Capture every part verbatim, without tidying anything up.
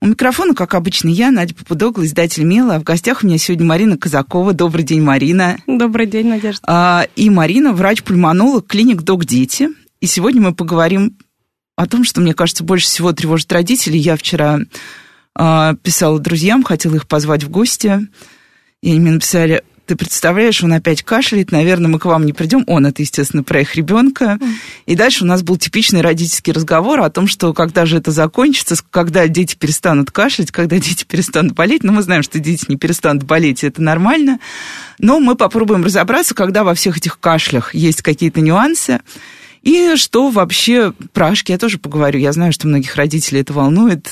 У микрофона, как обычно, я, Надя Попадогл, издатель «Мела», а в гостях у меня сегодня Марина Казакова. Добрый день, Марина. Добрый день, Надежда. И Марина, врач-пульмонолог клиник «ДОК-Дети». И сегодня мы поговорим о том, что, мне кажется, больше всего тревожит родителей. Я вчера писала друзьям, хотела их позвать в гости, и они мне написали: ты представляешь, он опять кашляет, наверное, мы к вам не придем. Он, это, естественно, про их ребенка. Mm. И дальше у нас был типичный родительский разговор о том, что когда же это закончится, когда дети перестанут кашлять, когда дети перестанут болеть. Но мы знаем, что дети не перестанут болеть, и это нормально. Но мы попробуем разобраться, когда во всех этих кашлях есть какие-то нюансы. И что вообще про ашки я тоже поговорю. Я знаю, что многих родителей это волнует.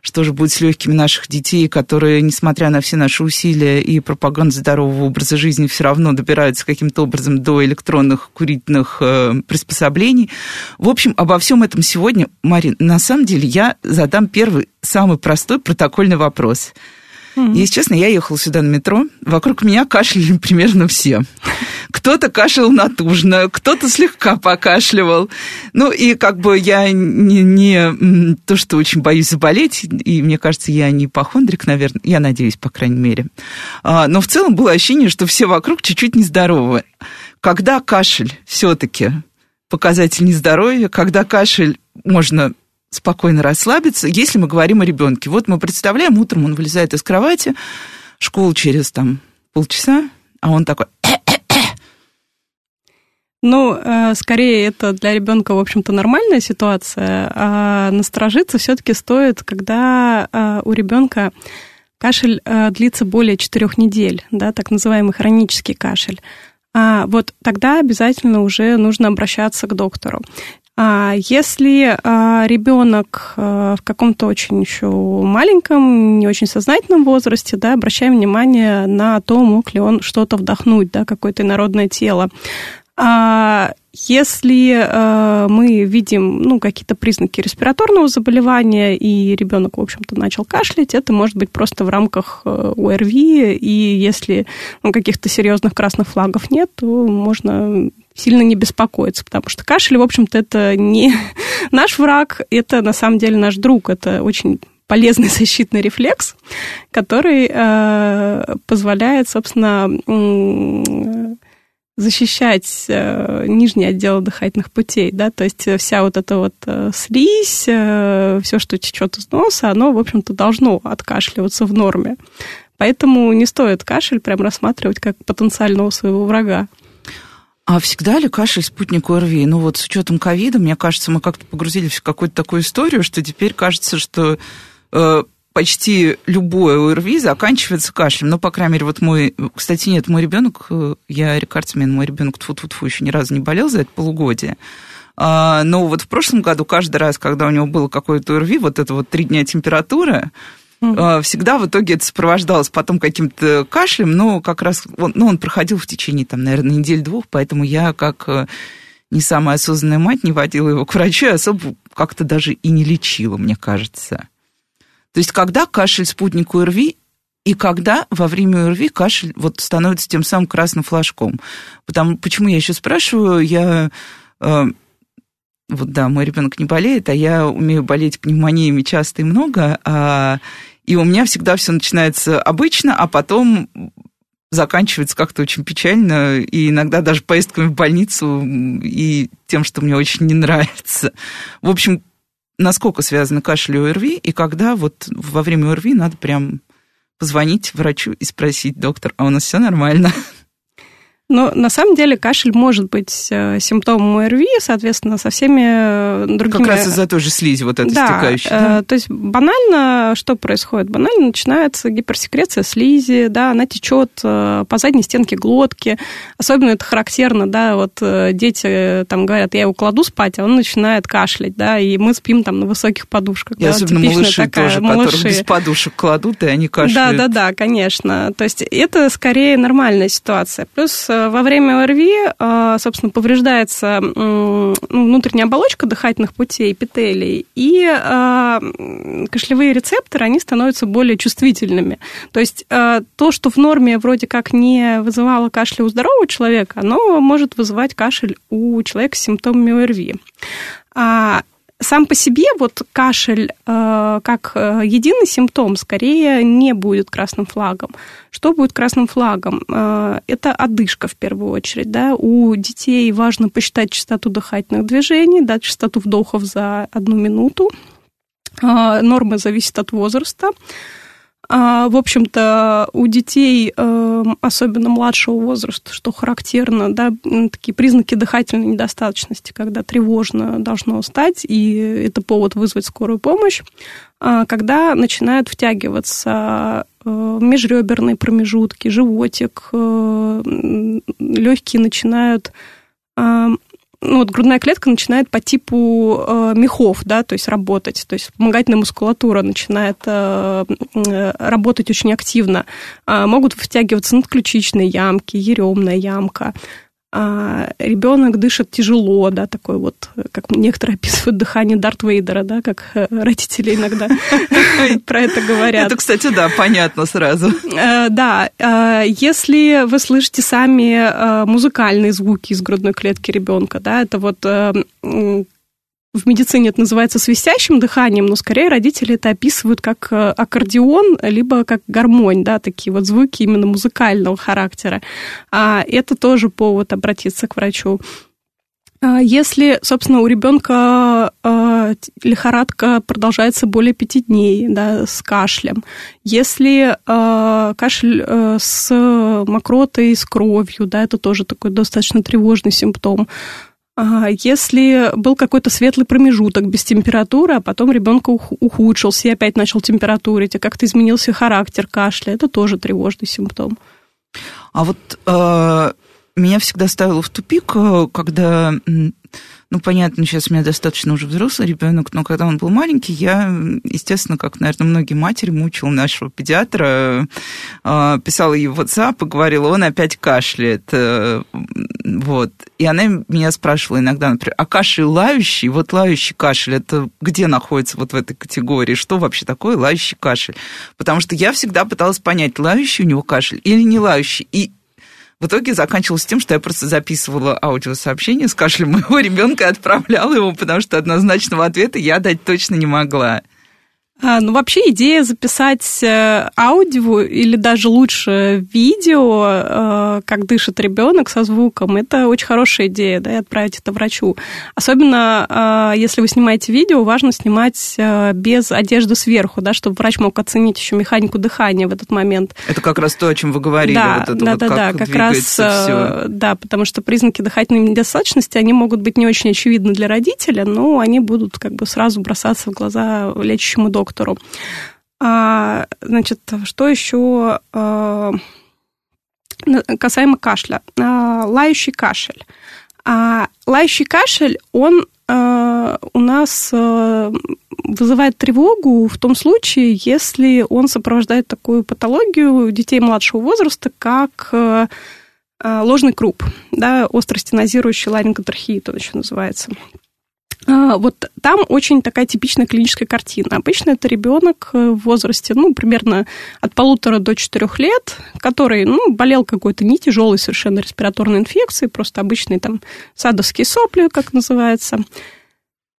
Что же будет с легкими наших детей, которые, несмотря на все наши усилия и пропаганду здорового образа жизни, все равно добираются каким-то образом до электронных курительных приспособлений. В общем, обо всем этом сегодня, Марин, на самом деле я задам первый, самый простой протокольный вопрос. Mm-hmm. Если честно, я ехала сюда на метро, вокруг меня кашляли примерно все. Кто-то кашлял натужно, кто-то слегка покашливал. Ну, и как бы я не, не то, что очень боюсь заболеть, и мне кажется, я не ипохондрик, наверное, я надеюсь, по крайней мере. Но в целом было ощущение, что все вокруг чуть-чуть нездоровы. Когда кашель все-таки показатель нездоровья, когда кашель можно спокойно расслабиться, если мы говорим о ребенке. Вот мы представляем, утром он вылезает из кровати, школа через там полчаса, а он такой... Ну, скорее, это для ребенка, в общем-то, нормальная ситуация, а насторожиться все-таки стоит, когда у ребенка кашель длится более четырёх недель, да, так называемый хронический кашель. А вот тогда обязательно уже нужно обращаться к доктору. Если ребенок в каком-то очень еще маленьком, не очень сознательном возрасте, да, обращаем внимание на то, мог ли он что-то вдохнуть, да, какое-то инородное тело. Если мы видим, ну, какие-то признаки респираторного заболевания, и ребенок, в общем-то, начал кашлять, это может быть просто в рамках ОРВИ, и если, ну, каких-то серьезных красных флагов нет, то можно сильно не беспокоиться, потому что кашель, в общем-то, это не наш враг, это на самом деле наш друг, это очень полезный защитный рефлекс, который позволяет, собственно, защищать нижний отдел дыхательных путей, да, то есть вся вот эта вот слизь, все, что течет из носа, оно, в общем-то, должно откашливаться в норме. Поэтому не стоит кашель прям рассматривать как потенциального своего врага. А всегда ли кашель спутник ОРВИ? Ну вот с учетом ковида, мне кажется, мы как-то погрузились в какую-то такую историю, что теперь кажется, что э, почти любое ОРВИ заканчивается кашлем. Ну, по крайней мере, вот мой... Кстати, нет, мой ребенок, я рекордсмен, мой ребенок тьфу-тьфу-тьфу еще ни разу не болел за это полугодие. А, но вот в прошлом году каждый раз, когда у него было какое-то ОРВИ, вот это вот три дня температура, всегда в итоге это сопровождалось потом каким-то кашлем, но как раз он, ну, он проходил в течение, там, наверное, недель-двух, поэтому я, как не самая осознанная мать, не водила его к врачу и особо как-то даже и не лечила, мне кажется. То есть когда кашель спутник ОРВИ, и когда во время ОРВИ кашель вот становится тем самым красным флажком. Потому, почему я еще спрашиваю, я... Вот да, мой ребенок не болеет, а я умею болеть пневмониями часто и много, а, и у меня всегда все начинается обычно, а потом заканчивается как-то очень печально, и иногда даже поездками в больницу и тем, что мне очень не нравится. В общем, насколько связаны кашель и ОРВИ, и когда вот во время ОРВИ надо прям позвонить врачу и спросить: доктор, а у нас все нормально? Но на самом деле кашель может быть симптомом ОРВИ, соответственно, со всеми другими... Как раз из-за той же слизи вот этой да, стекающей. Да, то есть банально что происходит? Банально начинается гиперсекреция слизи, да, она течет по задней стенке глотки. Особенно это характерно, да, вот дети там говорят, я его кладу спать, а он начинает кашлять, да, и мы спим там на высоких подушках. И да, особенно малыши такая, тоже, малыши. Которые без подушек кладут, и они кашляют. Да, да, да, конечно. То есть это скорее нормальная ситуация. Плюс во время ОРВИ, собственно, повреждается внутренняя оболочка дыхательных путей, эпителий, и кашлевые рецепторы, они становятся более чувствительными. То есть то, что в норме вроде как не вызывало кашля у здорового человека, оно может вызывать кашель у человека с симптомами ОРВИ. Сам по себе вот кашель э, как единый симптом скорее не будет красным флагом. Что будет красным флагом? Э, это одышка в первую очередь. Да? У детей важно посчитать частоту дыхательных движений, да, частоту вдохов за одну минуту. Э, норма зависит от возраста. В общем-то, у детей, особенно младшего возраста, что характерно, да, такие признаки дыхательной недостаточности, когда тревожно должно стать, и это повод вызвать скорую помощь, когда начинают втягиваться межреберные промежутки, животик, легкие начинают... Ну, вот грудная клетка начинает по типу э, мехов, да, то есть работать, то есть вспомогательная мускулатура начинает э, работать очень активно. Э, могут втягиваться надключичные ямки, еремная ямка. Э, ребенок дышит тяжело, да, такой вот, как некоторые описывают дыхание Дарт Вейдера, да, как родители иногда про это говорят. Это, кстати, да, понятно сразу. Да, если вы слышите сами музыкальные звуки из грудной клетки ребенка, да, это вот в медицине это называется свистящим дыханием, но скорее родители это описывают как аккордеон, либо как гармонь, да, такие вот звуки именно музыкального характера. Это тоже повод обратиться к врачу. Если, собственно, у ребенка э, лихорадка продолжается более пяти дней, да, с кашлем, если э, кашель э, с мокротой, с кровью, да, это тоже такой достаточно тревожный симптом. Если был какой-то светлый промежуток без температуры, а потом ребенок ухудшился и опять начал температурить, а как-то изменился характер кашля, это тоже тревожный симптом. А вот... Э... Меня всегда ставило в тупик, когда, ну, понятно, сейчас у меня достаточно уже взрослый ребенок, но когда он был маленький, я, естественно, как, наверное, многие матери, мучила нашего педиатра, писала ей в WhatsApp и говорила, он опять кашляет. Вот. И она меня спрашивала иногда, например, а кашель лающий, вот лающий кашель, это где находится вот в этой категории? Что вообще такое лающий кашель? Потому что я всегда пыталась понять, лающий у него кашель или не лающий. И в итоге заканчивалось тем, что я просто записывала аудиосообщение с кашлем моего ребенка и отправляла его, потому что однозначного ответа я дать точно не могла. Ну, вообще идея записать аудио или даже лучше видео, как дышит ребенок со звуком, это очень хорошая идея, да, и отправить это врачу. Особенно, если вы снимаете видео, важно снимать без одежды сверху, да, чтобы врач мог оценить еще механику дыхания в этот момент. Это как раз то, о чем вы говорили. Да, вот это да, вот да, как, да, как раз, все. Да, потому что признаки дыхательной недостаточности, они могут быть не очень очевидны для родителя, но они будут как бы сразу бросаться в глаза лечащему доктору. А, значит, что еще а, касаемо кашля? А, лающий кашель. А, лающий кашель, он а, у нас а, вызывает тревогу в том случае, если он сопровождает такую патологию детей младшего возраста, как а, а, ложный круп, да, остро-стенозирующий ларинготрахеит, он еще называется. Вот там очень такая типичная клиническая картина. Обычно это ребенок в возрасте, ну, примерно от полутора до четырех лет, который, ну, болел какой-то не тяжелой совершенно респираторной инфекцией, просто обычные там садовские сопли, как называется.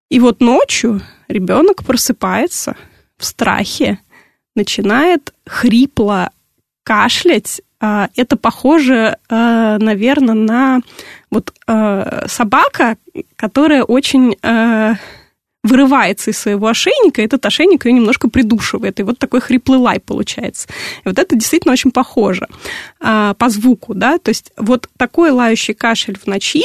И вот ночью ребенок просыпается в страхе, начинает хрипло кашлять. Это похоже, наверное, на вот собака, которая очень вырывается из своего ошейника, и этот ошейник ее немножко придушивает, и вот такой хриплый лай получается. И вот это действительно очень похоже а, по звуку, да, то есть вот такой лающий кашель в ночи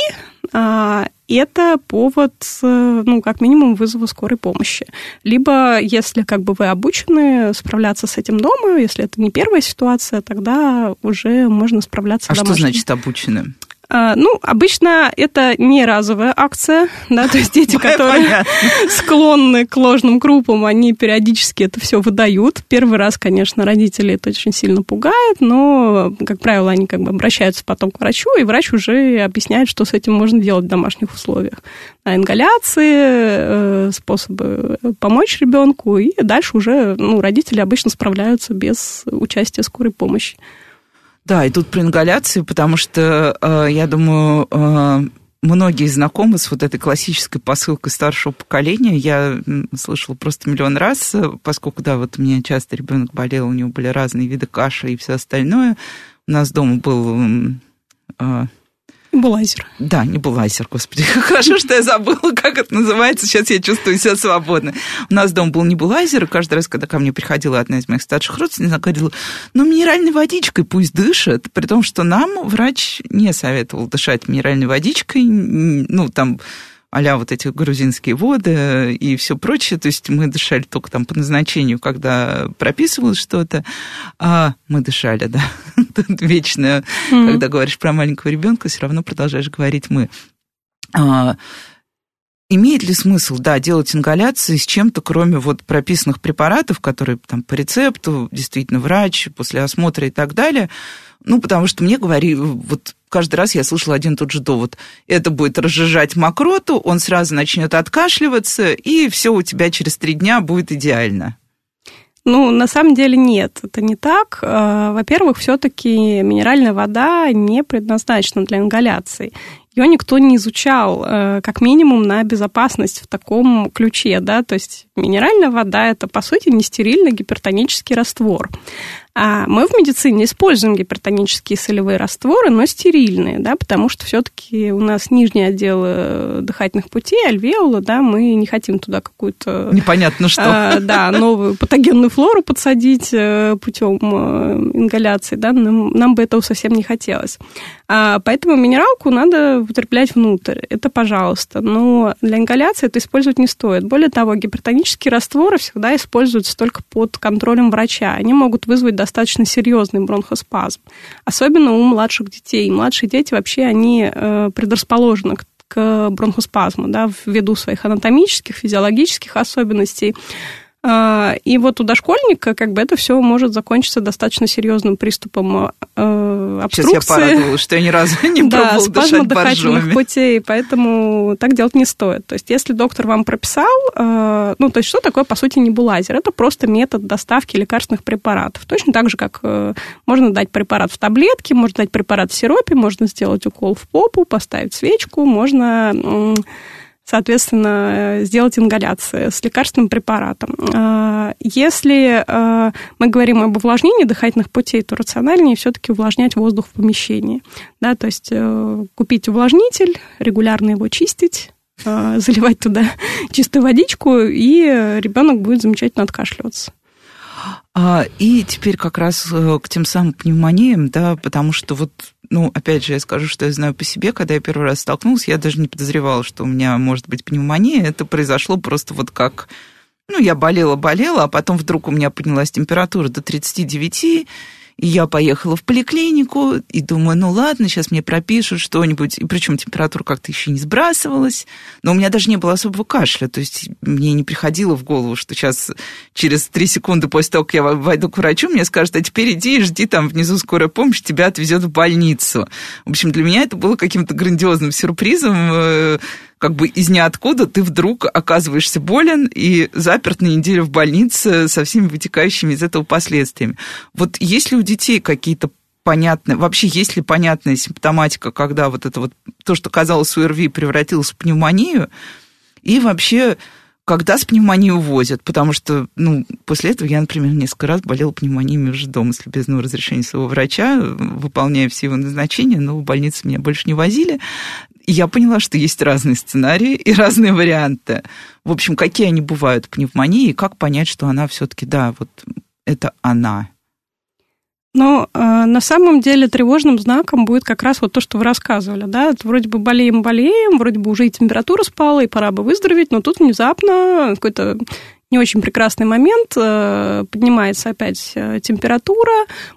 а, это повод, ну, как минимум, вызову скорой помощи. Либо, если как бы вы обучены справляться с этим дома, если это не первая ситуация, тогда уже можно справляться домашним. А что значит обучены? Ну, обычно это не разовая акция, да, то есть дети, которые склонны к ложным крупам, они периодически это все выдают. Первый раз, конечно, родители это очень сильно пугают, но, как правило, они как бы обращаются потом к врачу, и врач уже объясняет, что с этим можно делать в домашних условиях. Ингаляции, способы помочь ребенку, и дальше уже, ну, родители обычно справляются без участия скорой помощи. Да, и тут про ингаляцию, потому что, э, я думаю, э, многие знакомы с вот этой классической посылкой старшего поколения. Я слышала просто миллион раз, поскольку, да, вот у меня часто ребенок болел, у него были разные виды кашля и все остальное. У нас дома был... Э, Небулайзер. Да, небулайзер, господи. Хорошо, что я забыла, как это называется. Сейчас я чувствую себя свободно. У нас дома был небулайзер, и каждый раз, когда ко мне приходила одна из моих старших родственниц, она говорила, ну, минеральной водичкой пусть дышит, при том, что нам врач не советовал дышать минеральной водичкой, ну, там, а-ля вот эти грузинские воды и все прочее. То есть мы дышали только там по назначению, когда прописывалось что-то. А мы дышали, да. Тут вечно, mm-hmm. когда говоришь про маленького ребенка, все равно продолжаешь говорить «мы». А, имеет ли смысл, да, делать ингаляции с чем-то, кроме вот прописанных препаратов, которые там по рецепту, действительно врач, после осмотра и так далее? Ну, потому что мне говорили... Вот, каждый раз я слышала один тот же довод. Это будет разжижать мокроту, он сразу начнет откашливаться, и все у тебя через три дня будет идеально. Ну, на самом деле нет, это не так. Во-первых, все-таки минеральная вода не предназначена для ингаляции. Ее никто не изучал, как минимум, на безопасность в таком ключе, да, то есть минеральная вода – это, по сути, нестерильный гипертонический раствор. А мы в медицине используем гипертонические солевые растворы, но стерильные, да, потому что все-таки у нас нижний отдел дыхательных путей, альвеолы, да, мы не хотим туда какую-то... Непонятно что. Да, новую патогенную флору подсадить путем ингаляции, да, нам, нам бы этого совсем не хотелось. Поэтому минералку надо употреблять внутрь, это пожалуйста, но для ингаляции это использовать не стоит. Более того, гипертонические растворы всегда используются только под контролем врача, они могут вызвать достаточно серьезный бронхоспазм, особенно у младших детей. Младшие дети вообще, они предрасположены к к бронхоспазму, да, ввиду своих анатомических, физиологических особенностей. И вот у дошкольника как бы это все может закончиться достаточно серьезным приступом обструкции. Сейчас я порадовалась, что я ни разу не пробовала дышать боржоми. Да, спазма дыхательных путей, поэтому так делать не стоит. То есть если доктор вам прописал, ну, то есть что такое, по сути, небулайзер? Это просто метод доставки лекарственных препаратов. Точно так же, как можно дать препарат в таблетке, можно дать препарат в сиропе, можно сделать укол в попу, поставить свечку, можно... соответственно, сделать ингаляции с лекарственным препаратом. Если мы говорим об увлажнении дыхательных путей, то рациональнее все-таки увлажнять воздух в помещении. Да, то есть купить увлажнитель, регулярно его чистить, заливать туда чистую водичку, и ребенок будет замечательно откашливаться. И теперь как раз к тем самым пневмониям, да, потому что вот, ну, опять же, я скажу, что я знаю по себе, когда я первый раз столкнулась, я даже не подозревала, что у меня может быть пневмония. Это произошло просто вот как, ну, я болела-болела, а потом вдруг у меня поднялась температура до тридцати девяти, и я поехала в поликлинику, и думаю, ну, ладно, сейчас мне пропишут что-нибудь. И причем температура как-то еще не сбрасывалась, но у меня даже не было особого кашля, то есть мне не приходило в голову, что сейчас через три секунды после того, как я войду к врачу, мне скажут, а теперь иди и жди, там внизу скорая помощь тебя отвезет в больницу. В общем, для меня это было каким-то грандиозным сюрпризом, как бы из ниоткуда ты вдруг оказываешься болен и заперт на неделю в больнице со всеми вытекающими из этого последствиями. Вот есть ли у детей какие-то понятные... Вообще, есть ли понятная симптоматика, когда вот это вот то, что казалось ОРВИ, превратилось в пневмонию? И вообще, когда с пневмонией увозят? Потому что, ну, после этого я, например, несколько раз болела пневмонией уже дома с любезного разрешения своего врача, выполняя все его назначения, но в больницу меня больше не возили. И я поняла, что есть разные сценарии и разные варианты. В общем, какие они бывают, пневмонии, и как понять, что она все-таки, да, вот это она. Но э, на самом деле тревожным знаком будет как раз вот то, что вы рассказывали, да, это вроде бы болеем-болеем, вроде бы уже и температура спала, и пора бы выздороветь, но тут внезапно какой-то не очень прекрасный момент, э, поднимается опять температура,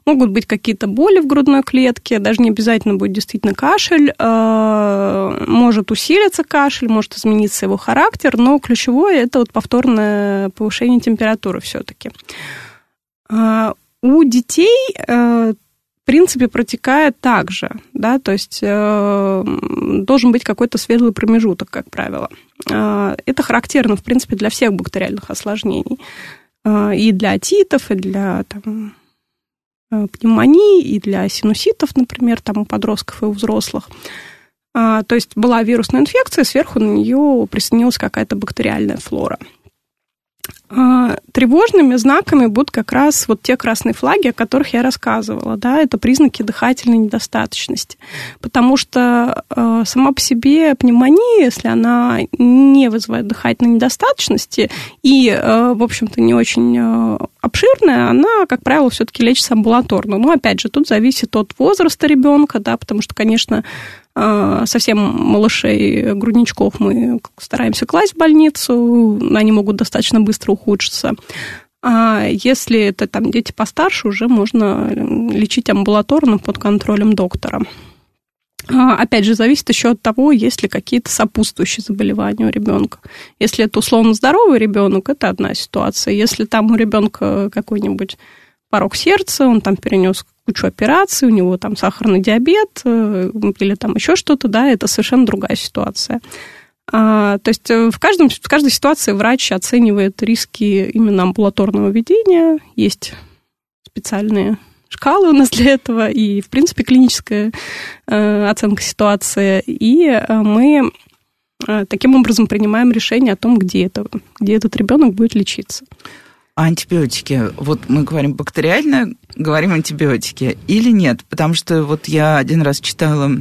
могут быть какие-то боли в грудной клетке, даже не обязательно будет действительно кашель, э, может усилиться кашель, может измениться его характер, но ключевое – это вот повторное повышение температуры все-таки. У детей, в принципе, протекает так же, да, то есть должен быть какой-то светлый промежуток, как правило. Это характерно, в принципе, для всех бактериальных осложнений. И для отитов, и для там, пневмонии, и для синуситов, например, там, у подростков и у взрослых. То есть была вирусная инфекция, сверху на нее присоединилась какая-то бактериальная флора. Тревожными знаками будут как раз вот те красные флаги, о которых я рассказывала, да, это признаки дыхательной недостаточности, потому что э, сама по себе пневмония, если она не вызывает дыхательной недостаточности и, э, в общем-то, не очень э, обширная, она, как правило, все-таки лечится амбулаторно, но, опять же, тут зависит от возраста ребенка, да, потому что, конечно, совсем малышей, грудничков мы стараемся класть в больницу, они могут достаточно быстро ухудшиться. А если это там дети постарше, уже можно лечить амбулаторно под контролем доктора. Опять же, зависит еще от того, есть ли какие-то сопутствующие заболевания у ребенка. Если это условно здоровый ребенок, это одна ситуация. Если там у ребенка какой-нибудь порок сердца, он там перенес кучу операций, у него там сахарный диабет или там еще что-то, да, это совершенно другая ситуация. А, то есть в, каждом, в каждой ситуации врач оценивает риски именно амбулаторного ведения, есть специальные шкалы у нас для этого, и, в принципе, клиническая э, оценка ситуации, и мы э, таким образом принимаем решение о том, где, это, где этот ребенок будет лечиться. А антибиотики, вот мы говорим бактериально, говорим антибиотики или нет? Потому что вот я один раз читала,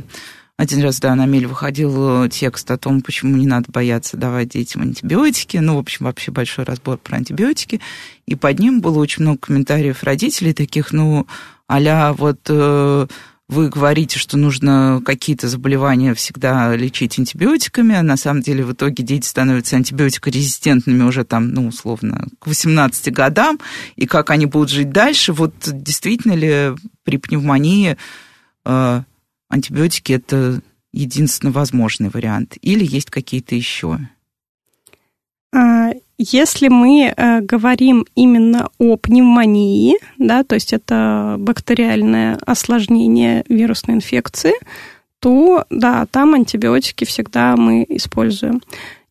один раз, да, на МЕЛ выходил текст о том, почему не надо бояться давать детям антибиотики. Ну, в общем, вообще большой разбор про антибиотики. И под ним было очень много комментариев родителей таких, ну, а-ля вот вы говорите, что нужно какие-то заболевания всегда лечить антибиотиками, а на самом деле в итоге дети становятся антибиотикорезистентными уже там, ну, условно, к восемнадцати годам, и как они будут жить дальше, вот действительно ли при пневмонии э, антибиотики – это единственно возможный вариант, или есть какие-то еще? Если мы э, говорим именно о пневмонии, да, то есть это бактериальное осложнение вирусной инфекции, то да, там антибиотики всегда мы используем.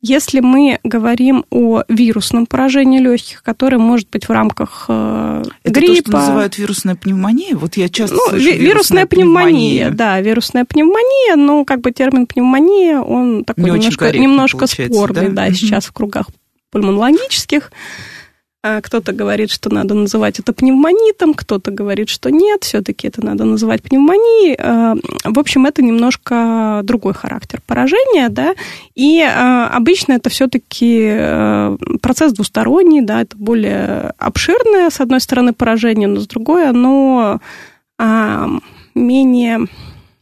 Если мы говорим о вирусном поражении легких, которое может быть в рамках э, это гриппа... Это то, что называют вирусная пневмония? Вот я часто ну, слышу вирусная, вирусная пневмония, пневмония. Да, вирусная пневмония, но как бы термин пневмония, он такой не немножко, немножко спорный, да, да сейчас в кругах пульмонологических. Кто-то говорит, что надо называть это пневмонитом, кто-то говорит, что нет, все-таки это надо называть пневмонией. В общем, это немножко другой характер поражения, да, и обычно это все-таки процесс двусторонний, да, это более обширное, с одной стороны, поражение, но с другой оно менее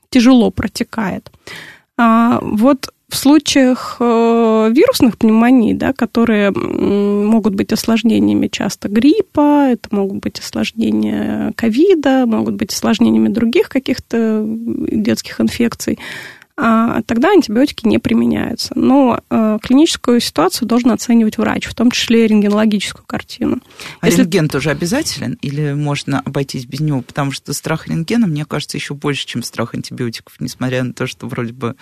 тяжело протекает. Вот в случаях вирусных пневмоний, да, которые могут быть осложнениями часто гриппа, это могут быть осложнения ковида, могут быть осложнениями других каких-то детских инфекций, тогда антибиотики не применяются. Но клиническую ситуацию должен оценивать врач, в том числе и рентгенологическую картину. А Если... рентген тоже обязателен или можно обойтись без него? Потому что страх рентгена, мне кажется, еще больше, чем страх антибиотиков, несмотря на то, что вроде бы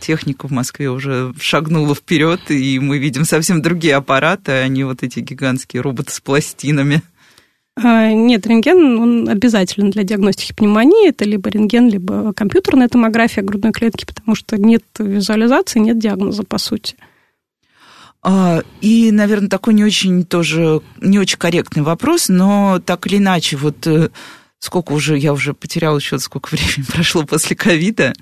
техника в Москве уже шагнула вперед, и мы видим совсем другие аппараты, а не вот эти гигантские роботы с пластинами. Нет, рентген, он обязателен для диагностики пневмонии. Это либо рентген, либо компьютерная томография грудной клетки, потому что нет визуализации, нет диагноза, по сути. И, наверное, такой не очень тоже, не очень корректный вопрос, но так или иначе, вот сколько уже, я уже потеряла счет, сколько времени прошло после ковида,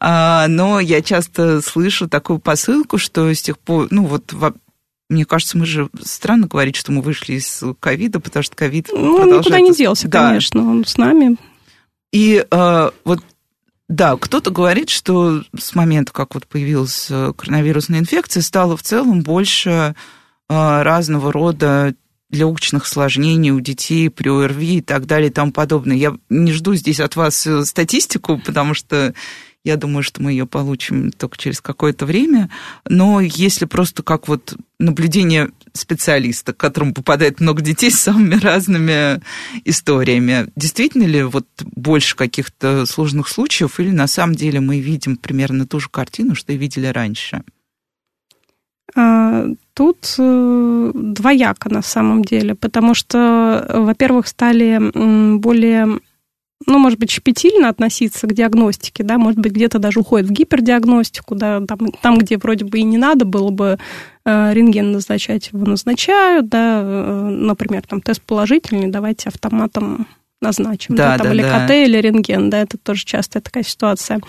но я часто слышу такую посылку, что с тех пор, ну вот, мне кажется, мы же странно говорить, что мы вышли из ковида, потому что ковид ну, продолжается. Ну, никуда не делся, да. Конечно, он с нами. И вот, да, кто-то говорит, что с момента, как вот появилась коронавирусная инфекция, стало в целом больше разного рода легочных осложнений у детей при ОРВИ и так далее и тому подобное. Я не жду здесь от вас статистику, потому что я думаю, что мы ее получим только через какое-то время. Но если просто как вот наблюдение специалиста, к которому попадает много детей с самыми разными историями, действительно ли вот больше каких-то сложных случаев или на самом деле мы видим примерно ту же картину, что и видели раньше? Тут двояко на самом деле, потому что, во-первых, стали более, ну, может быть, щепетильно относиться к диагностике, да, может быть, где-то даже уходит в гипердиагностику, да, там, там, где вроде бы и не надо было бы рентген назначать, его назначают, да, например, там тест положительный, давайте автоматом назначим, да, да, там, да, или КТ, да. Или рентген, да, это тоже частая такая ситуация.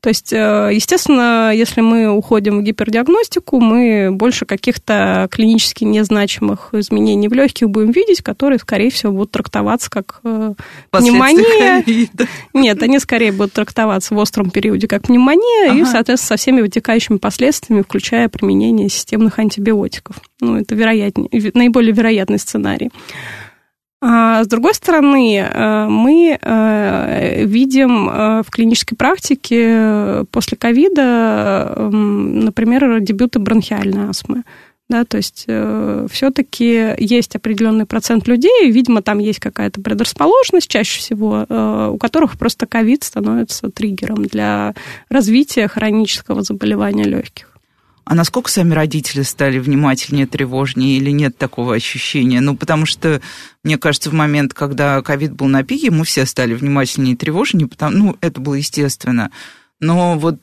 То есть, естественно, если мы уходим в гипердиагностику, мы больше каких-то клинически незначимых изменений в легких будем видеть, которые, скорее всего, будут трактоваться как пневмония. Ковида. Нет, они скорее будут трактоваться в остром периоде как пневмония, ага. И, соответственно, со всеми вытекающими последствиями, включая применение системных антибиотиков. Ну, это вероятнее, наиболее вероятный сценарий. С другой стороны, мы видим в клинической практике после ковида, например, дебюты бронхиальной астмы. Да, то есть все-таки есть определенный процент людей, видимо, там есть какая-то предрасположенность чаще всего, у которых просто ковид становится триггером для развития хронического заболевания легких. А насколько сами родители стали внимательнее, тревожнее или нет такого ощущения? Ну, потому что, мне кажется, в момент, когда ковид был на пике, мы все стали внимательнее и тревожнее, потому, ну, это было естественно. Но вот,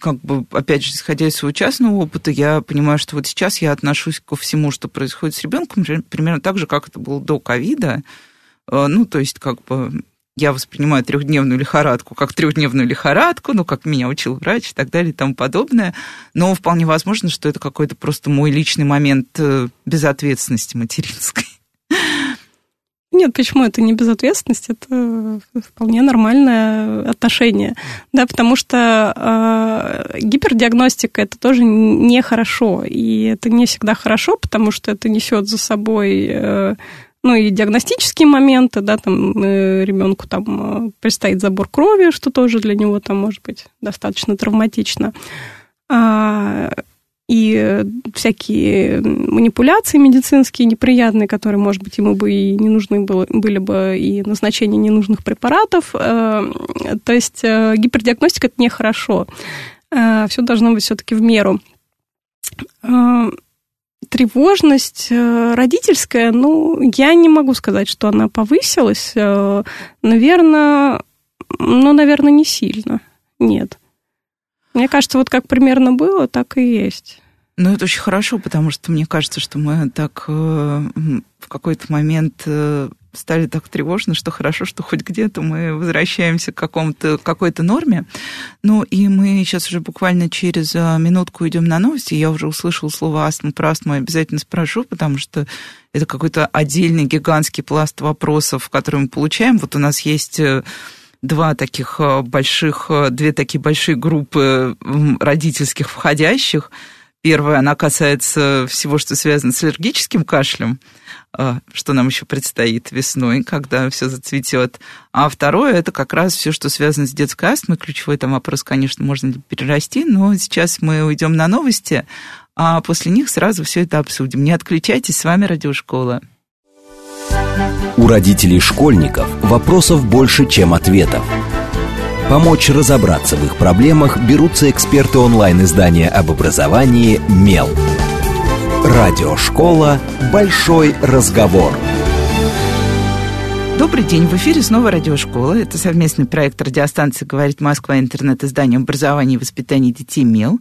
как бы, опять же, исходя из своего частного опыта, я понимаю, что вот сейчас я отношусь ко всему, что происходит с ребенком, примерно так же, как это было до ковида. Ну, то есть, как бы... Я воспринимаю трехдневную лихорадку как трехдневную лихорадку, ну, как меня учил врач и так далее и тому подобное. Но вполне возможно, что это какой-то просто мой личный момент безответственности материнской. Нет, почему это не безответственность? Это вполне нормальное отношение. Да, потому что э, гипердиагностика – это тоже нехорошо. И это не всегда хорошо, потому что это несет за собой... Э, Ну, и диагностические моменты, да, там ребенку там предстоит забор крови, что тоже для него там может быть достаточно травматично. И всякие манипуляции медицинские неприятные, которые, может быть, ему бы и не нужны было, были бы, и назначение ненужных препаратов. То есть гипердиагностика – это нехорошо. Все должно быть все-таки в меру. Тревожность родительская, ну, я не могу сказать, что она повысилась. Наверное, ну, наверное, не сильно. Нет. Мне кажется, вот как примерно было, так и есть. Ну, это очень хорошо, потому что мне кажется, что мы так в какой-то момент стали так тревожны, что хорошо, что хоть где-то мы возвращаемся к какому-то, какой-то норме. Ну, и мы сейчас уже буквально через минутку идем на новости. Я уже услышала слово астма, про астму обязательно спрошу, потому что это какой-то отдельный гигантский пласт вопросов, которые мы получаем. Вот у нас есть... Два таких больших, две такие большие группы родительских входящих. Первая, она касается всего, что связано с аллергическим кашлем, что нам еще предстоит весной, когда все зацветет. А второе, это как раз все, что связано с детской астмой. Ключевой там вопрос, конечно, можно перерасти, но сейчас мы уйдем на новости, а после них сразу все это обсудим. Не отключайтесь, с вами Радиошкола. У родителей школьников вопросов больше, чем ответов. Помочь разобраться в их проблемах берутся эксперты онлайн-издания об образовании «МЕЛ». Радиошкола «Большой разговор». Добрый день, в эфире снова Радиошкола. Это совместный проект радиостанции «Говорит Москва» интернет-издания образования и воспитания детей «МЕЛ».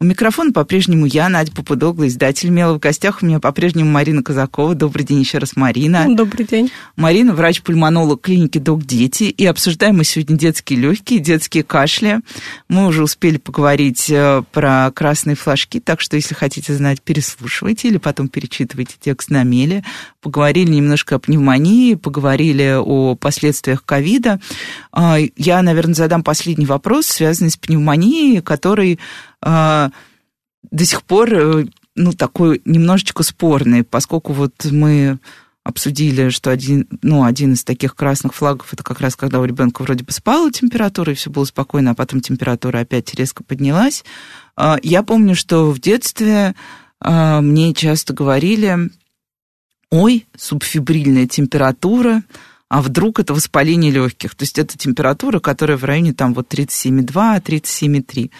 У микрофона по-прежнему я, Надя Попадогл, издатель МЕЛа. В гостях у меня по-прежнему Марина Казакова. Добрый день еще раз, Марина. Добрый день. Марина, врач-пульмонолог клиники ДОК-Дети. И обсуждаем мы сегодня детские легкие, детские кашли. Мы уже успели поговорить про красные флажки, так что, если хотите знать, переслушивайте или потом перечитывайте текст на МЕЛе. Поговорили немножко о пневмонии, поговорили о последствиях ковида. Я, наверное, задам последний вопрос, связанный с пневмонией, который до сих пор, ну, такой немножечко спорный, поскольку вот мы обсудили, что один, ну, один из таких красных флагов – это как раз когда у ребенка вроде бы спала температура, и все было спокойно, а потом температура опять резко поднялась. Я помню, что в детстве мне часто говорили: «Ой, субфебрильная температура, а вдруг это воспаление легких?» То есть это температура, которая в районе там вот тридцать семь и два, тридцать семь и три.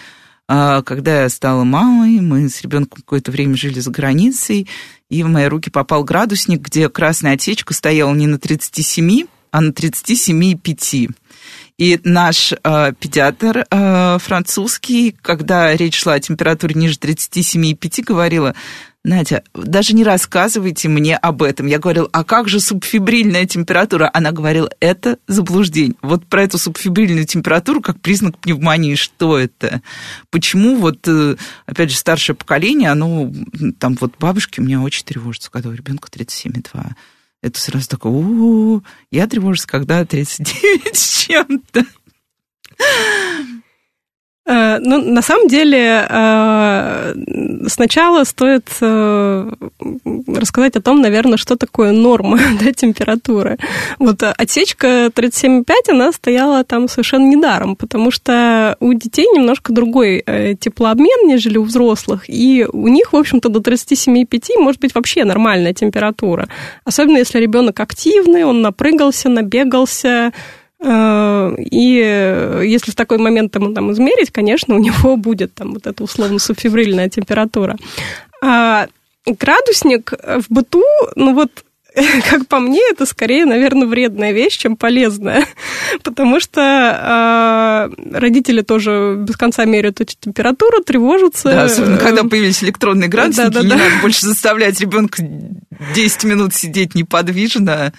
Когда я стала мамой, мы с ребенком какое-то время жили за границей, и в мои руки попал градусник, где красная отсечка стояла не на тридцати семи, а на тридцати семи и пяти. И наш э, педиатр э, французский, когда речь шла о температуре ниже тридцати семи и пяти, говорила: «Надя, даже не рассказывайте мне об этом». Я говорила: «А как же субфебрильная температура?» Она говорила: «Это заблуждение. Вот про эту субфебрильную температуру как признак пневмонии, что это? Почему вот, опять же, старшее поколение, оно, там вот бабушки у меня очень тревожатся, когда у ребенка тридцать семь и два. Это сразу такое: «У-у-у». Я тревожусь, когда тридцать девять с чем-то. Ну, на самом деле, сначала стоит рассказать о том, наверное, что такое норма, да, температуры. Вот отсечка тридцать семь и пять, она стояла там совершенно недаром, потому что у детей немножко другой теплообмен, нежели у взрослых, и у них, в общем-то, до тридцати семи и пяти может быть вообще нормальная температура. Особенно если ребенок активный, он напрыгался, набегался. И если в такой момент ему там измерить, конечно, у него будет там вот эта условно субфебрильная температура. А градусник в быту, ну вот, как по мне, это скорее, наверное, вредная вещь, чем полезная, потому что э, родители тоже без конца меряют эту температуру, тревожатся. Да, особенно когда появились электронные градусники, да, да, не да. надо больше заставлять ребенка десять минут сидеть неподвижно.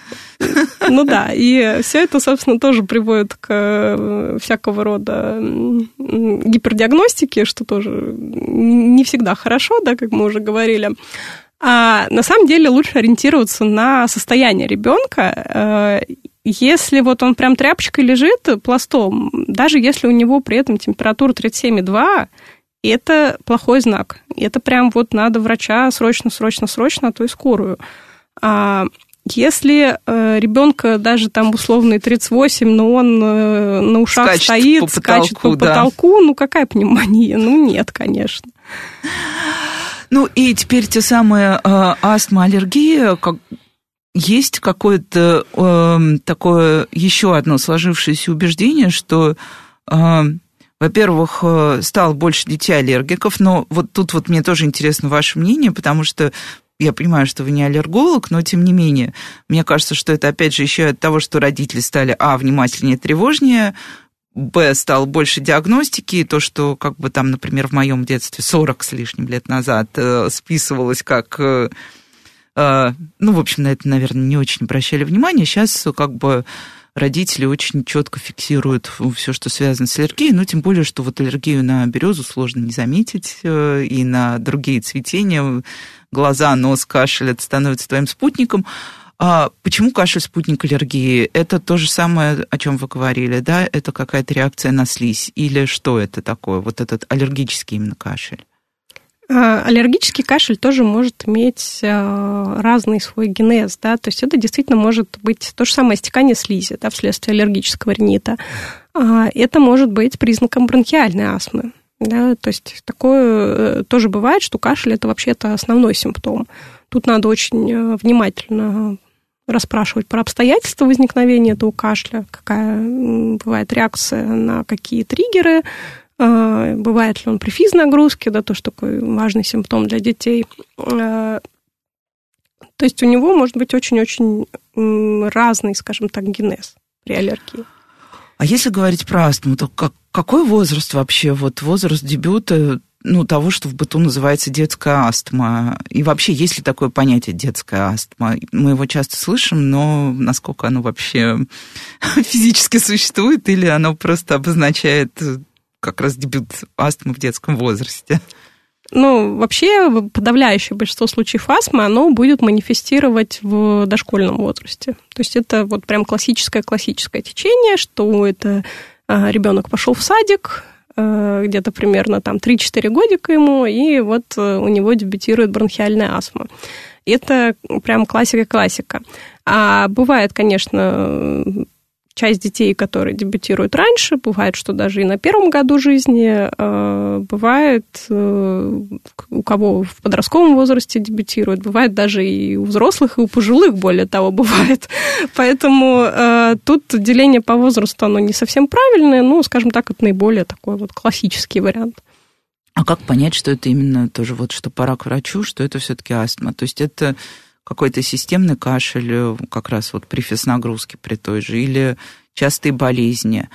Ну да, и все это, собственно, тоже приводит к всякого рода гипердиагностике, что тоже не всегда хорошо, да, как мы уже говорили. А на самом деле лучше ориентироваться на состояние ребенка. Если вот он прям тряпочкой лежит пластом, даже если у него при этом температура тридцать семь и два, это плохой знак. Это прям вот надо врача срочно, срочно, срочно, а то и скорую. Если ребенка даже там условный тридцать восемь, но он на ушах скачет, стоит, по скачет потолку, по да. потолку, ну какая пневмония? Ну нет, конечно. Ну и теперь те самые э, астма, аллергия. Как... Есть какое-то э, такое еще одно сложившееся убеждение, что, э, во-первых, стало больше детей аллергиков, но вот тут вот мне тоже интересно ваше мнение, потому что я понимаю, что вы не аллерголог, но тем не менее, мне кажется, что это опять же еще от того, что родители стали, а, внимательнее, тревожнее, б, стало больше диагностики, и то, что, как бы там, например, в моем детстве сорок с лишним лет назад э, списывалось как... Э, э, ну, в общем, на это, наверное, не очень обращали внимание. Сейчас как бы родители очень четко фиксируют все, что связано с аллергией, ну, тем более, что вот аллергию на березу сложно не заметить, э, и на другие цветения. Глаза, нос, кашель – это становится твоим спутником. А почему кашель спутник аллергии? Это то же самое, о чем вы говорили, да? Это какая-то реакция на слизь? Или что это такое, вот этот аллергический именно кашель? Аллергический кашель тоже может иметь разный свой генез, да? То есть это действительно может быть то же самое стекание слизи, да, вследствие аллергического ринита. Это может быть признаком бронхиальной астмы, да? То есть такое тоже бывает, что кашель – это вообще-то основной симптом. Тут надо очень внимательно расспрашивать про обстоятельства возникновения этого кашля, какая бывает реакция на какие триггеры, бывает ли он при физнагрузке, да, тоже такой важный симптом для детей. То есть у него может быть очень-очень разный, скажем так, генез при аллергии. А если говорить про астму, то как, какой возраст вообще? Вот возраст дебюта ну, того, что в быту называется детская астма. И вообще, есть ли такое понятие детская астма? Мы его часто слышим, но насколько оно вообще физически существует, или оно просто обозначает как раз дебют астмы в детском возрасте? Ну, вообще, подавляющее большинство случаев астмы, оно будет манифестировать в дошкольном возрасте. То есть это вот прям классическое-классическое течение, что это ребенок пошел в садик, где-то примерно там три-четыре годика ему, и вот у него дебютирует бронхиальная астма. Это прям классика-классика. А бывает, конечно, часть детей, которые дебютируют раньше, бывает, что даже и на первом году жизни, бывает, у кого в подростковом возрасте дебютируют, бывает даже и у взрослых, и у пожилых, более того, бывает. Поэтому тут деление по возрасту, оно не совсем правильное, но, скажем так, это наиболее такой вот классический вариант. А как понять, что это именно тоже вот, что пора к врачу, что это все-таки астма? То есть это какой-то системный кашель, как раз вот при физнагрузке при той же, или частые болезни.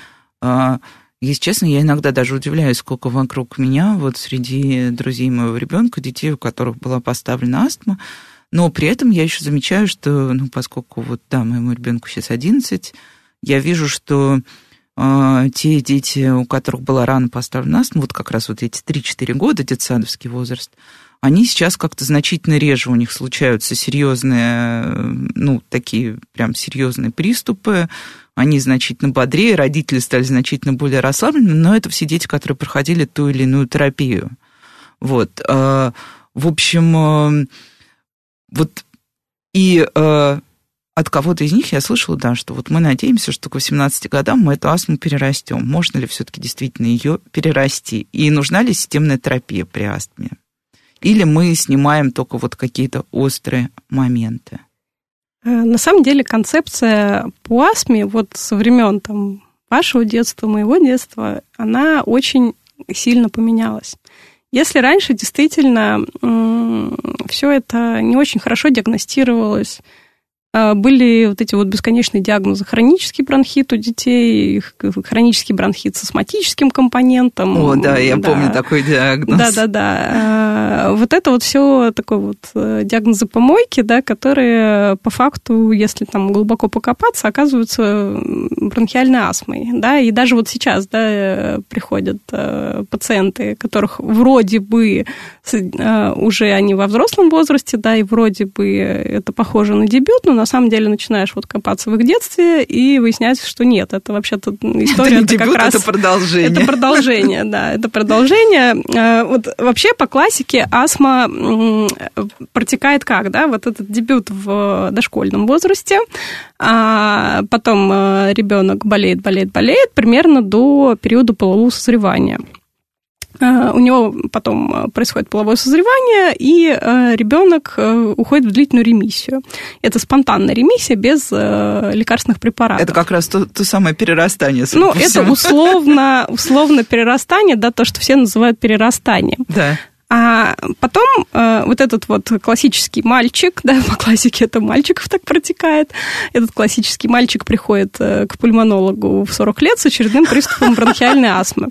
Если честно, я иногда даже удивляюсь, сколько вокруг меня, вот среди друзей моего ребенка, детей, у которых была поставлена астма, но при этом я еще замечаю, что, ну, поскольку вот, да, моему ребенку сейчас одиннадцать, я вижу, что э, те дети, у которых была рано поставлена астма, вот как раз вот эти три-четыре года, детсадовский возраст, они сейчас как-то значительно реже у них случаются серьезные, ну, такие прям серьезные приступы, они значительно бодрее, родители стали значительно более расслабленными, но это все дети, которые проходили ту или иную терапию. Вот. В общем, вот и от кого-то из них я слышала, да, что вот мы надеемся, что к восемнадцати годам мы эту астму перерастем. Можно ли все-таки действительно ее перерасти? И нужна ли системная терапия при астме? Или мы снимаем только вот какие-то острые моменты? На самом деле концепция по астме вот со времен там, вашего детства, моего детства, она очень сильно поменялась. Если раньше действительно все это не очень хорошо диагностировалось, были вот эти вот бесконечные диагнозы. Хронический бронхит у детей, хронический бронхит с астматическим компонентом. О, да, я да. помню такой диагноз. Да-да-да. Вот это вот все такой вот диагнозы помойки, да, которые по факту, если там глубоко покопаться, оказываются бронхиальной астмой. Да? И даже вот сейчас да, приходят пациенты, которых вроде бы уже они во взрослом возрасте, да, и вроде бы это похоже на дебют, но на самом деле начинаешь вот копаться в их детстве и выяснять, что нет, это вообще-то история... Это не дебют, это продолжение. Это продолжение, да, это продолжение. Вот вообще по классике астма протекает как, да, вот этот дебют в дошкольном возрасте, а потом ребенок болеет, болеет, болеет, примерно до периода полового созревания. У него потом происходит половое созревание, и ребенок уходит в длительную ремиссию. Это спонтанная ремиссия без лекарственных препаратов. Это как раз то, то самое перерастание. Ну, это условно, условно перерастание, да, то, что все называют перерастанием. Да. А потом э, вот этот вот классический мальчик, да, по классике это мальчиков так протекает, этот классический мальчик приходит э, к пульмонологу в сорок лет с очередным приступом бронхиальной астмы.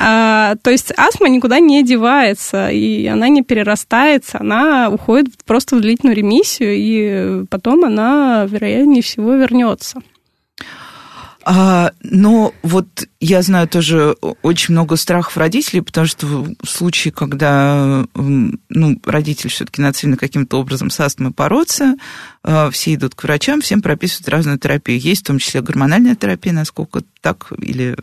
А, то есть астма никуда не девается, и она не перерастается, она уходит просто в длительную ремиссию, и потом она, вероятнее всего, вернется. А, но вот я знаю тоже очень много страхов родителей, потому что в случае, когда ну, родители все-таки нацелены каким-то образом с астмой бороться, все идут к врачам, всем прописывают разную терапию. Есть в том числе гормональная терапия, насколько так, или...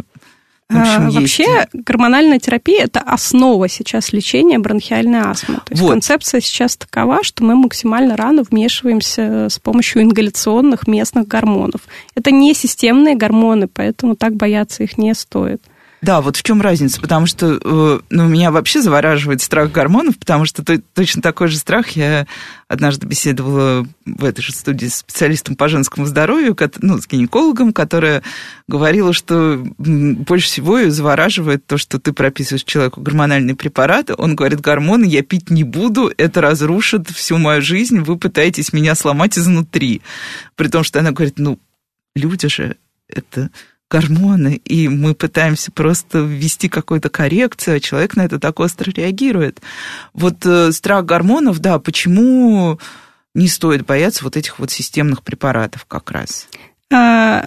В общем, вообще есть. Гормональная терапия – это основа сейчас лечения бронхиальной астмы. То есть вот. Концепция сейчас такова, что мы максимально рано вмешиваемся с помощью ингаляционных местных гормонов. Это не системные гормоны, поэтому так бояться их не стоит. Да, вот в чем разница, потому что ну, меня вообще завораживает страх гормонов, потому что точно такой же страх я однажды беседовала в этой же студии с специалистом по женскому здоровью, ну, с гинекологом, которая говорила, что больше всего ее завораживает то, что ты прописываешь человеку гормональные препараты, он говорит, гормоны я пить не буду, это разрушит всю мою жизнь, вы пытаетесь меня сломать изнутри. При том, что она говорит, ну, люди же это... гормоны, и мы пытаемся просто ввести какую-то коррекцию, а человек на это так остро реагирует. Вот страх гормонов, да, почему не стоит бояться вот этих вот системных препаратов как раз?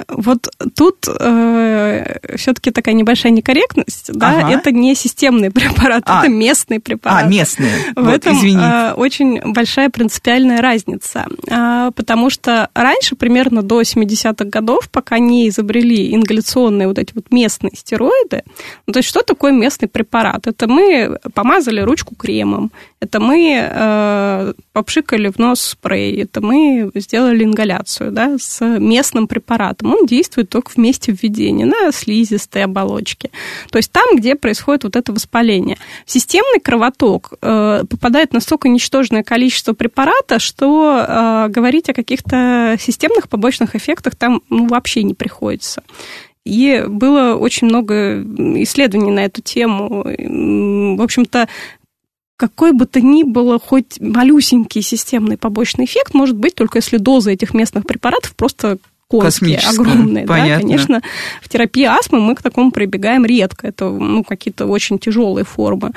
Вот тут э, все-таки такая небольшая некорректность, да, ага. Это не системный препарат, а. это местный препарат. А, местный. В вот, этом э, очень большая принципиальная разница, э, потому что раньше, примерно до семидесятых годов, пока не изобрели ингаляционные вот эти вот местные стероиды, ну, то есть что такое местный препарат? Это мы помазали ручку кремом, это мы э, попшикали в нос спрей, это мы сделали ингаляцию, да, с местным препаратом. препаратом, он действует только в месте введения, на слизистой оболочке. То есть там, где происходит вот это воспаление. В системный кровоток э, попадает настолько ничтожное количество препарата, что э, говорить о каких-то системных побочных эффектах там ну, вообще не приходится. И было очень много исследований на эту тему. В общем-то, какой бы то ни было хоть малюсенький системный побочный эффект может быть, только если доза этих местных препаратов просто... Космические, огромные, понятно. Да, конечно. В терапии астмы мы к такому прибегаем редко. Это ну, какие-то очень тяжелые формы.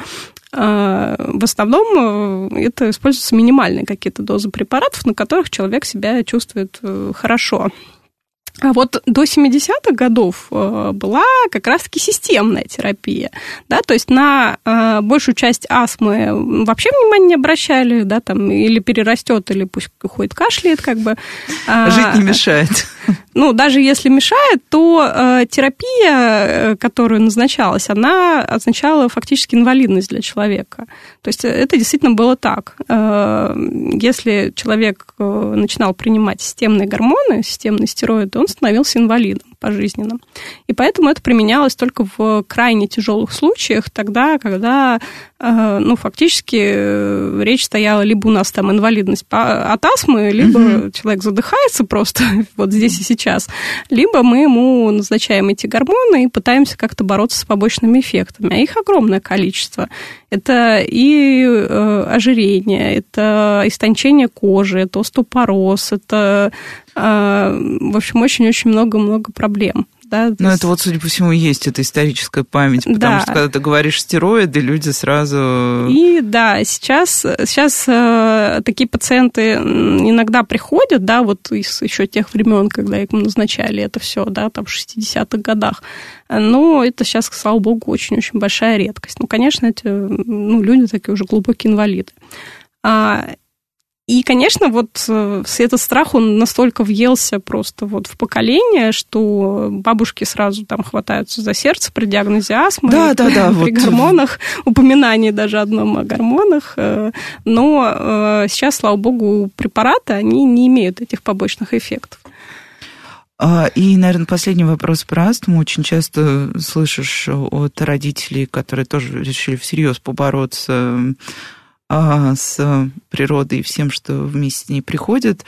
В основном это используются минимальные какие-то дозы препаратов, на которых человек себя чувствует хорошо. А вот до семидесятых годов была как раз-таки системная терапия. Да? То есть на большую часть астмы вообще внимания не обращали, да, там, или перерастет, или пусть уходит, кашляет, как бы. Жить не мешает. Ну, даже если мешает, то терапия, которая назначалась, она означала фактически инвалидность для человека. То есть это действительно было так. Если человек начинал принимать системные гормоны, системные стероиды, он становился инвалидом пожизненно. И поэтому это применялось только в крайне тяжелых случаях, тогда, когда ну, фактически речь стояла либо у нас там инвалидность от астмы, либо mm-hmm. человек задыхается просто вот здесь и сейчас, либо мы ему назначаем эти гормоны и пытаемся как-то бороться с побочными эффектами. А их огромное количество. Это и ожирение, это истончение кожи, это остеопороз, это... В общем, очень-очень много-много проблем. Да? Ну, это вот, судя по всему, есть эта историческая память, потому да. что, когда ты говоришь стероиды, люди сразу... И да, сейчас, сейчас э, такие пациенты иногда приходят, да, вот из еще тех времен, когда им назначали это все, да, там, в шестидесятых годах. Но это сейчас, слава богу, очень-очень большая редкость. Ну, конечно, эти ну, люди такие уже глубокие инвалиды. И, конечно, вот этот страх, он настолько въелся просто вот в поколение, что бабушки сразу там хватаются за сердце при диагнозе астмы, да, да, да, при вот. гормонах, упоминании даже одном о гормонах. Но сейчас, слава богу, препараты, они не имеют этих побочных эффектов. И, наверное, последний вопрос про астму. Очень часто слышишь от родителей, которые тоже решили всерьез побороться с природой и всем, что вместе с ней приходит,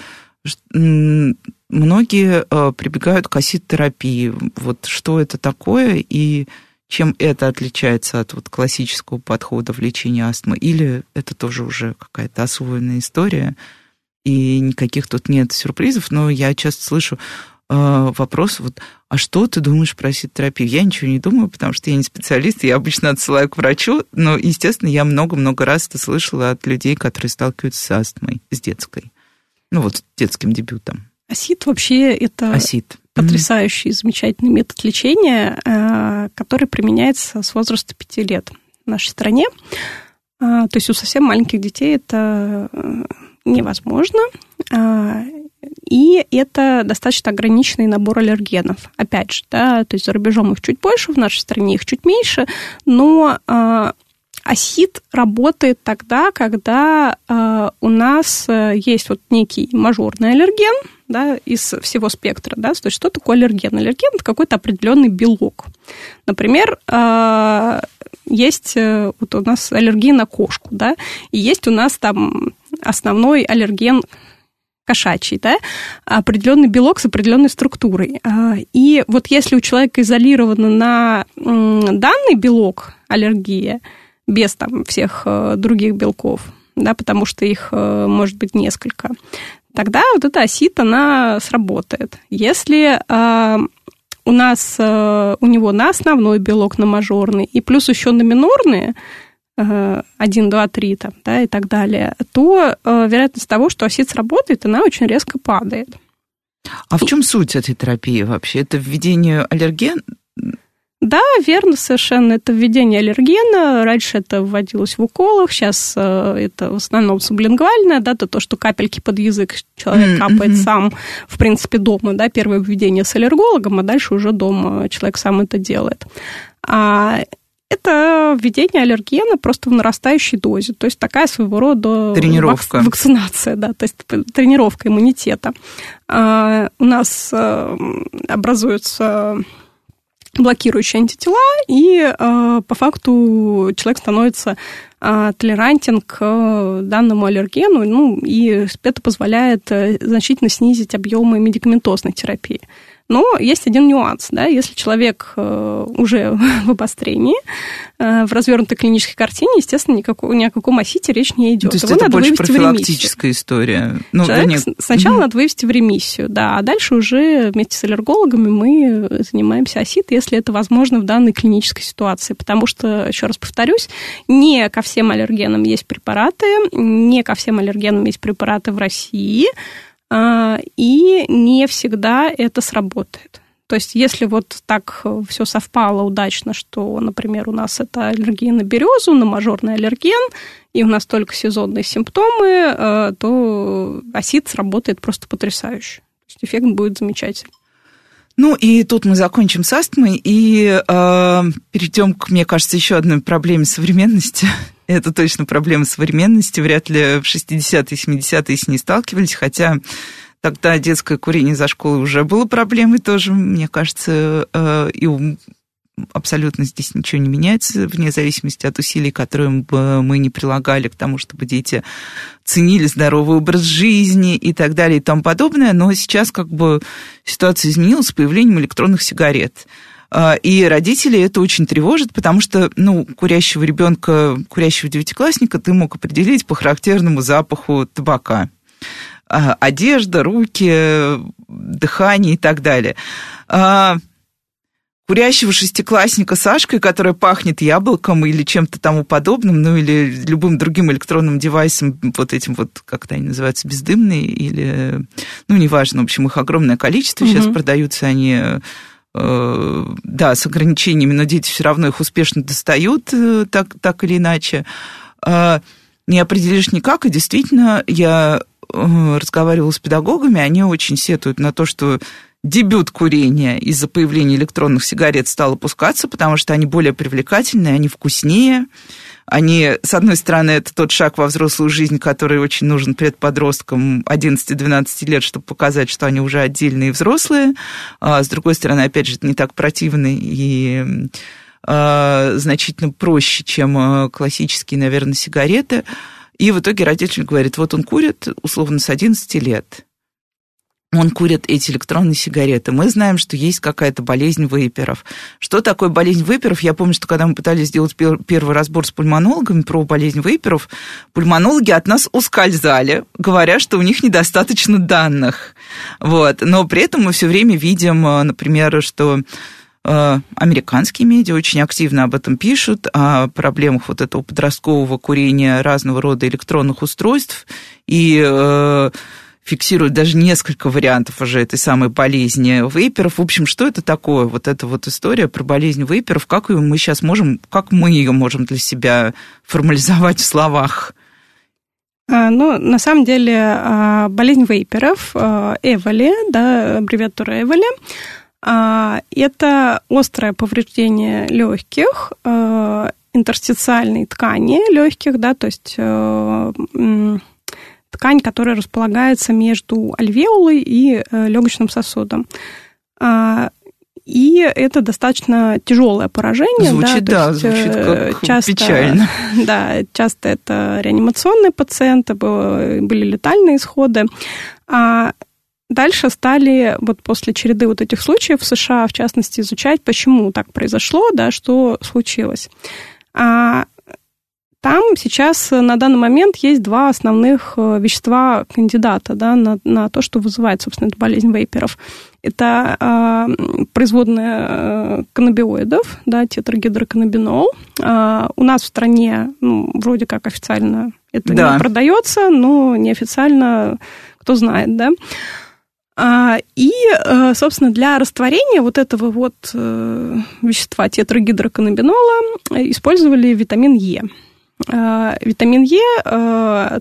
многие прибегают к асит-терапии. Вот что это такое и чем это отличается от вот классического подхода в лечении астмы? Или это тоже уже какая-то освоенная история, и никаких тут нет сюрпризов, но я часто слышу вопрос, вот, а что ты думаешь про асит-терапию? Я ничего не думаю, потому что я не специалист, я обычно отсылаю к врачу, но, естественно, я много-много раз это слышала от людей, которые сталкиваются с астмой, с детской, ну вот с детским дебютом. АСИТ вообще это АСИТ. Потрясающий, замечательный метод лечения, который применяется с возраста пяти лет в нашей стране. То есть у совсем маленьких детей это невозможно. И это достаточно ограниченный набор аллергенов. Опять же, да, то есть за рубежом их чуть больше, в нашей стране их чуть меньше, но э, асит работает тогда, когда э, у нас есть вот некий мажорный аллерген, да, из всего спектра, да, то есть что такое аллерген? Аллерген – это какой-то определенный белок. Например, э, есть вот у нас аллергия на кошку, да, и есть у нас там основной аллерген кошачий, да, определенный белок с определенной структурой. И вот если у человека изолировано на данный белок аллергия, без там всех других белков, да, потому что их может быть несколько, тогда вот эта асит, она сработает. Если у нас, у него на основной белок, на мажорный, и плюс еще на минорные, один, два, три там, да, и так далее, то вероятность того, что АСИТ сработает, она очень резко падает. А в чем суть этой терапии вообще? Это введение аллергена? Да, верно, совершенно. Это введение аллергена. Раньше это вводилось в уколах, сейчас это в основном сублингвальное, да, то, то что капельки под язык человек капает mm-hmm. сам, в принципе, дома, да, первое введение с аллергологом, а дальше уже дома человек сам это делает. А это введение аллергена просто в нарастающей дозе, то есть такая своего рода тренировка. Вакцинация, да, то есть тренировка иммунитета. А у нас образуется блокирующие антитела, и э, по факту человек становится э, толерантен к данному аллергену, ну, и это позволяет значительно снизить объемы медикаментозной терапии. Но есть один нюанс, да, если человек э, уже в обострении, э, в развернутой клинической картине, естественно, никакого, ни о каком АСИТе речь не идет. То есть его это больше профилактическая история. Ну, человек вернее... сначала mm-hmm. надо вывести в ремиссию, да, а дальше уже вместе с аллергологами мы занимаемся АСИТ, если это возможно в данной клинической ситуации. Потому что, еще раз повторюсь, не ко всем аллергенам есть препараты, не ко всем аллергенам есть препараты в России, и не всегда это сработает. То есть, если вот так все совпало удачно, что, например, у нас это аллергия на березу, на мажорный аллерген, и у нас только сезонные симптомы, то АСИТ сработает просто потрясающе. То есть, эффект будет замечательный. Ну, и тут мы закончим с астмой и э, перейдем к, мне кажется, еще одной проблеме современности. Это точно проблема современности. Вряд ли в шестидесятые, семидесятые с ней сталкивались, хотя тогда детское курение за школой уже было проблемой тоже. Мне кажется, и абсолютно здесь ничего не меняется, вне зависимости от усилий, которые мы не прилагали к тому, чтобы дети ценили здоровый образ жизни и так далее и тому подобное. Но сейчас как бы ситуация изменилась с появлением электронных сигарет. И родители это очень тревожит, потому что, ну, курящего ребенка, курящего девятиклассника ты мог определить по характерному запаху табака. Одежда, руки, дыхание и так далее. Курящего шестиклассника Сашкой, которая пахнет яблоком или чем-то тому подобным, ну, или любым другим электронным девайсом, вот этим вот, как-то они называются, бездымные, или, ну, неважно, в общем, их огромное количество, mm-hmm. сейчас продаются они... Да, с ограничениями, но дети все равно их успешно достают, так, так или иначе. Не определишь никак, и действительно, я разговаривала с педагогами, они очень сетуют на то, что дебют курения из-за появления электронных сигарет стал опускаться, потому что они более привлекательные, они вкуснее. Они, с одной стороны, это тот шаг во взрослую жизнь, который очень нужен предподросткам одиннадцати-двенадцати лет, чтобы показать, что они уже отдельные взрослые. А с другой стороны, опять же, это не так противно и а, значительно проще, чем классические, наверное, сигареты. И в итоге родитель говорит, вот он курит, условно, с одиннадцати лет. Он курит эти электронные сигареты. Мы знаем, что есть какая-то болезнь вейперов. Что такое болезнь вейперов? Я помню, что когда мы пытались сделать первый разбор с пульмонологами про болезнь вейперов, пульмонологи от нас ускользали, говоря, что у них недостаточно данных. Вот. Но при этом мы все время видим, например, что американские медиа очень активно об этом пишут, о проблемах вот этого подросткового курения разного рода электронных устройств и... фиксируют даже несколько вариантов уже этой самой болезни вейперов. В общем, что это такое? Вот эта вот история про болезнь вейперов, как ее мы сейчас можем, как мы ее можем для себя формализовать в словах? Ну, на самом деле, болезнь вейперов, Эволи, да, аббревиатура Эволи, это острое повреждение легких, интерстициальной ткани легких, да, то есть ткань, которая располагается между альвеолой и легочным сосудом. И это достаточно тяжелое поражение. Звучит, да, да, звучит как часто, печально. Да, часто это реанимационные пациенты, были летальные исходы. Дальше стали вот после череды вот этих случаев в США, в частности, изучать, почему так произошло, да, что случилось. Там сейчас на данный момент есть два основных вещества кандидата, да, на, на то, что вызывает, собственно, эту болезнь вейперов. Это э, производные э, каннабиоидов, да, тетрагидроканнабинол. Э, у нас в стране, ну, вроде как официально это да. не продается, но неофициально кто знает, да. И, собственно, для растворения вот этого вот вещества тетрагидроканнабинола использовали витамин Е. Витамин Е,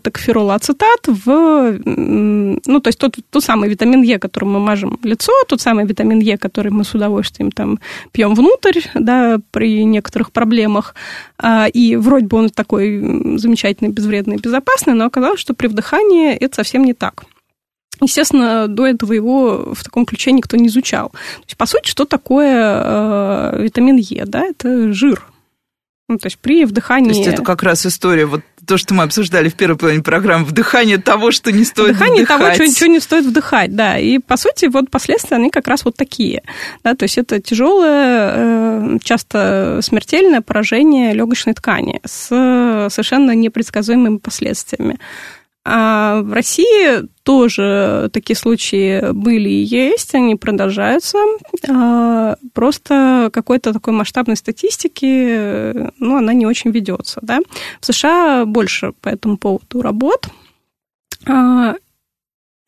токоферолацетат, в, ну, то есть тот, тот самый витамин Е, которым мы мажем лицо, тот самый витамин Е, который мы с удовольствием там пьем внутрь, да, при некоторых проблемах. И вроде бы он такой замечательный, безвредный, безопасный, но оказалось, что при вдыхании это совсем не так. Естественно, до этого его в таком ключе никто не изучал. То есть, по сути, что такое э, витамин Е? Да? Это жир. Ну, то есть, при вдыхании... То есть, это как раз история, вот то, что мы обсуждали в первой половине программы, вдыхание того, что не стоит вдыхание вдыхать. Вдыхание того, что не стоит вдыхать, да. И, по сути, вот последствия, они как раз вот такие. Да? То есть, это тяжелое, часто смертельное поражение легочной ткани с совершенно непредсказуемыми последствиями. А в России тоже такие случаи были и есть, они продолжаются. Просто какой-то такой масштабной статистики, ну, она не очень ведется, да. В США больше по этому поводу работ.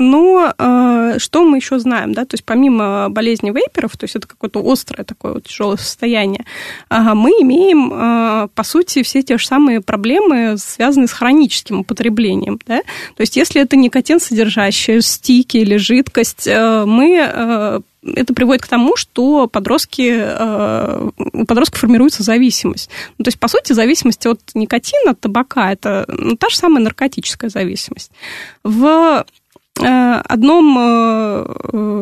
Но э, что мы еще знаем, да, то есть помимо болезни вейперов, то есть это какое-то острое такое вот тяжелое состояние, э, мы имеем, э, по сути, все те же самые проблемы, связанные с хроническим употреблением, да, то есть если это никотин, содержащий стики или жидкость, э, мы... Э, Это приводит к тому, что подростки, у подростков формируется зависимость. Ну, то есть, по сути, зависимость от никотина, от табака, это та же самая наркотическая зависимость. В одном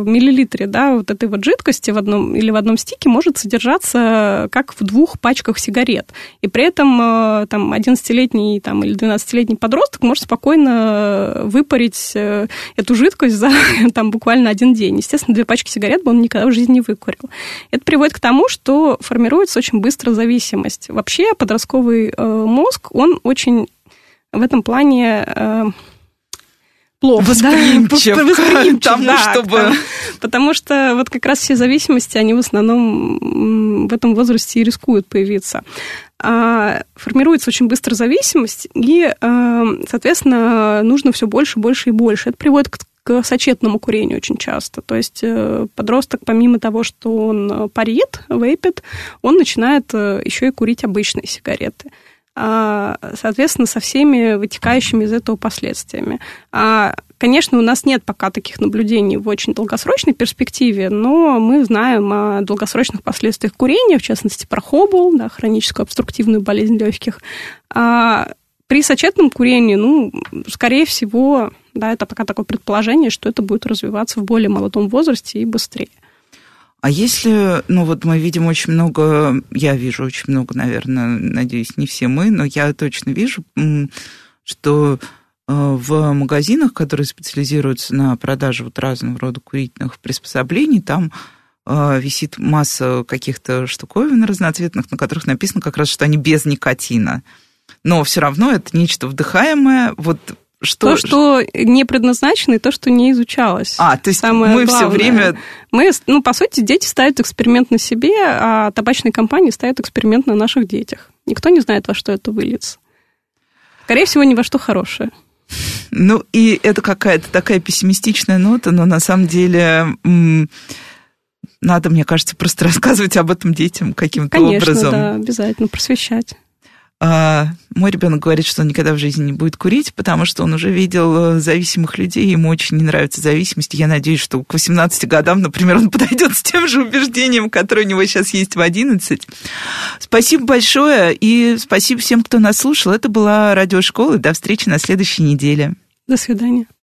миллилитре, да, вот этой вот жидкости в одном, или в одном стике может содержаться как в двух пачках сигарет. И при этом там, одиннадцатилетний там, или двенадцатилетний подросток может спокойно выпарить эту жидкость за там, буквально один день. Естественно, две пачки сигарет бы он никогда в жизни не выкурил. Это приводит к тому, что формируется очень быстро зависимость. Вообще подростковый мозг, он очень в этом плане... плохо, восприимчив, да? Восприимчив тому, да, чтобы... Там, потому что вот как раз все зависимости, они в основном в этом возрасте и рискуют появиться. Формируется очень быстро зависимость, и, соответственно, нужно все больше, больше и больше. Это приводит к к сочетному курению очень часто. То есть подросток, помимо того, что он парит, вейпит, он начинает еще и курить обычные сигареты. Соответственно, со всеми вытекающими из этого последствиями. Конечно, у нас нет пока таких наблюдений в очень долгосрочной перспективе, но мы знаем о долгосрочных последствиях курения, в частности, про ХОБЛ, да, хроническую обструктивную болезнь легких. При сочетном курении, ну, скорее всего, да, это пока такое предположение, что это будет развиваться в более молодом возрасте и быстрее. А если, ну вот мы видим очень много, я вижу очень много, наверное, надеюсь, не все мы, но я точно вижу, что в магазинах, которые специализируются на продаже вот разного рода курительных приспособлений, там висит масса каких-то штуковин разноцветных, на которых написано как раз, что они без никотина. Но все равно это нечто вдыхаемое, вот... Что? То, что не предназначено, и то, что не изучалось. А, то есть самое мы главное. Все время... Мы, ну, по сути, дети ставят эксперимент на себе, а табачные компании ставят эксперимент на наших детях. Никто не знает, во что это выльется. Скорее всего, ни во что хорошее. Ну, и это какая-то такая пессимистичная нота, но на самом деле... Надо, мне кажется, просто рассказывать об этом детям каким-то Конечно, образом. Конечно, да, обязательно, просвещать. Мой ребенок говорит, что он никогда в жизни не будет курить, потому что он уже видел зависимых людей, ему очень не нравится зависимость. Я надеюсь, что к восемнадцати годам, например, он подойдет с тем же убеждением, которое у него сейчас есть в одиннадцать. Спасибо большое и спасибо всем, кто нас слушал. Это была Радиошкола. До встречи на следующей неделе. До свидания.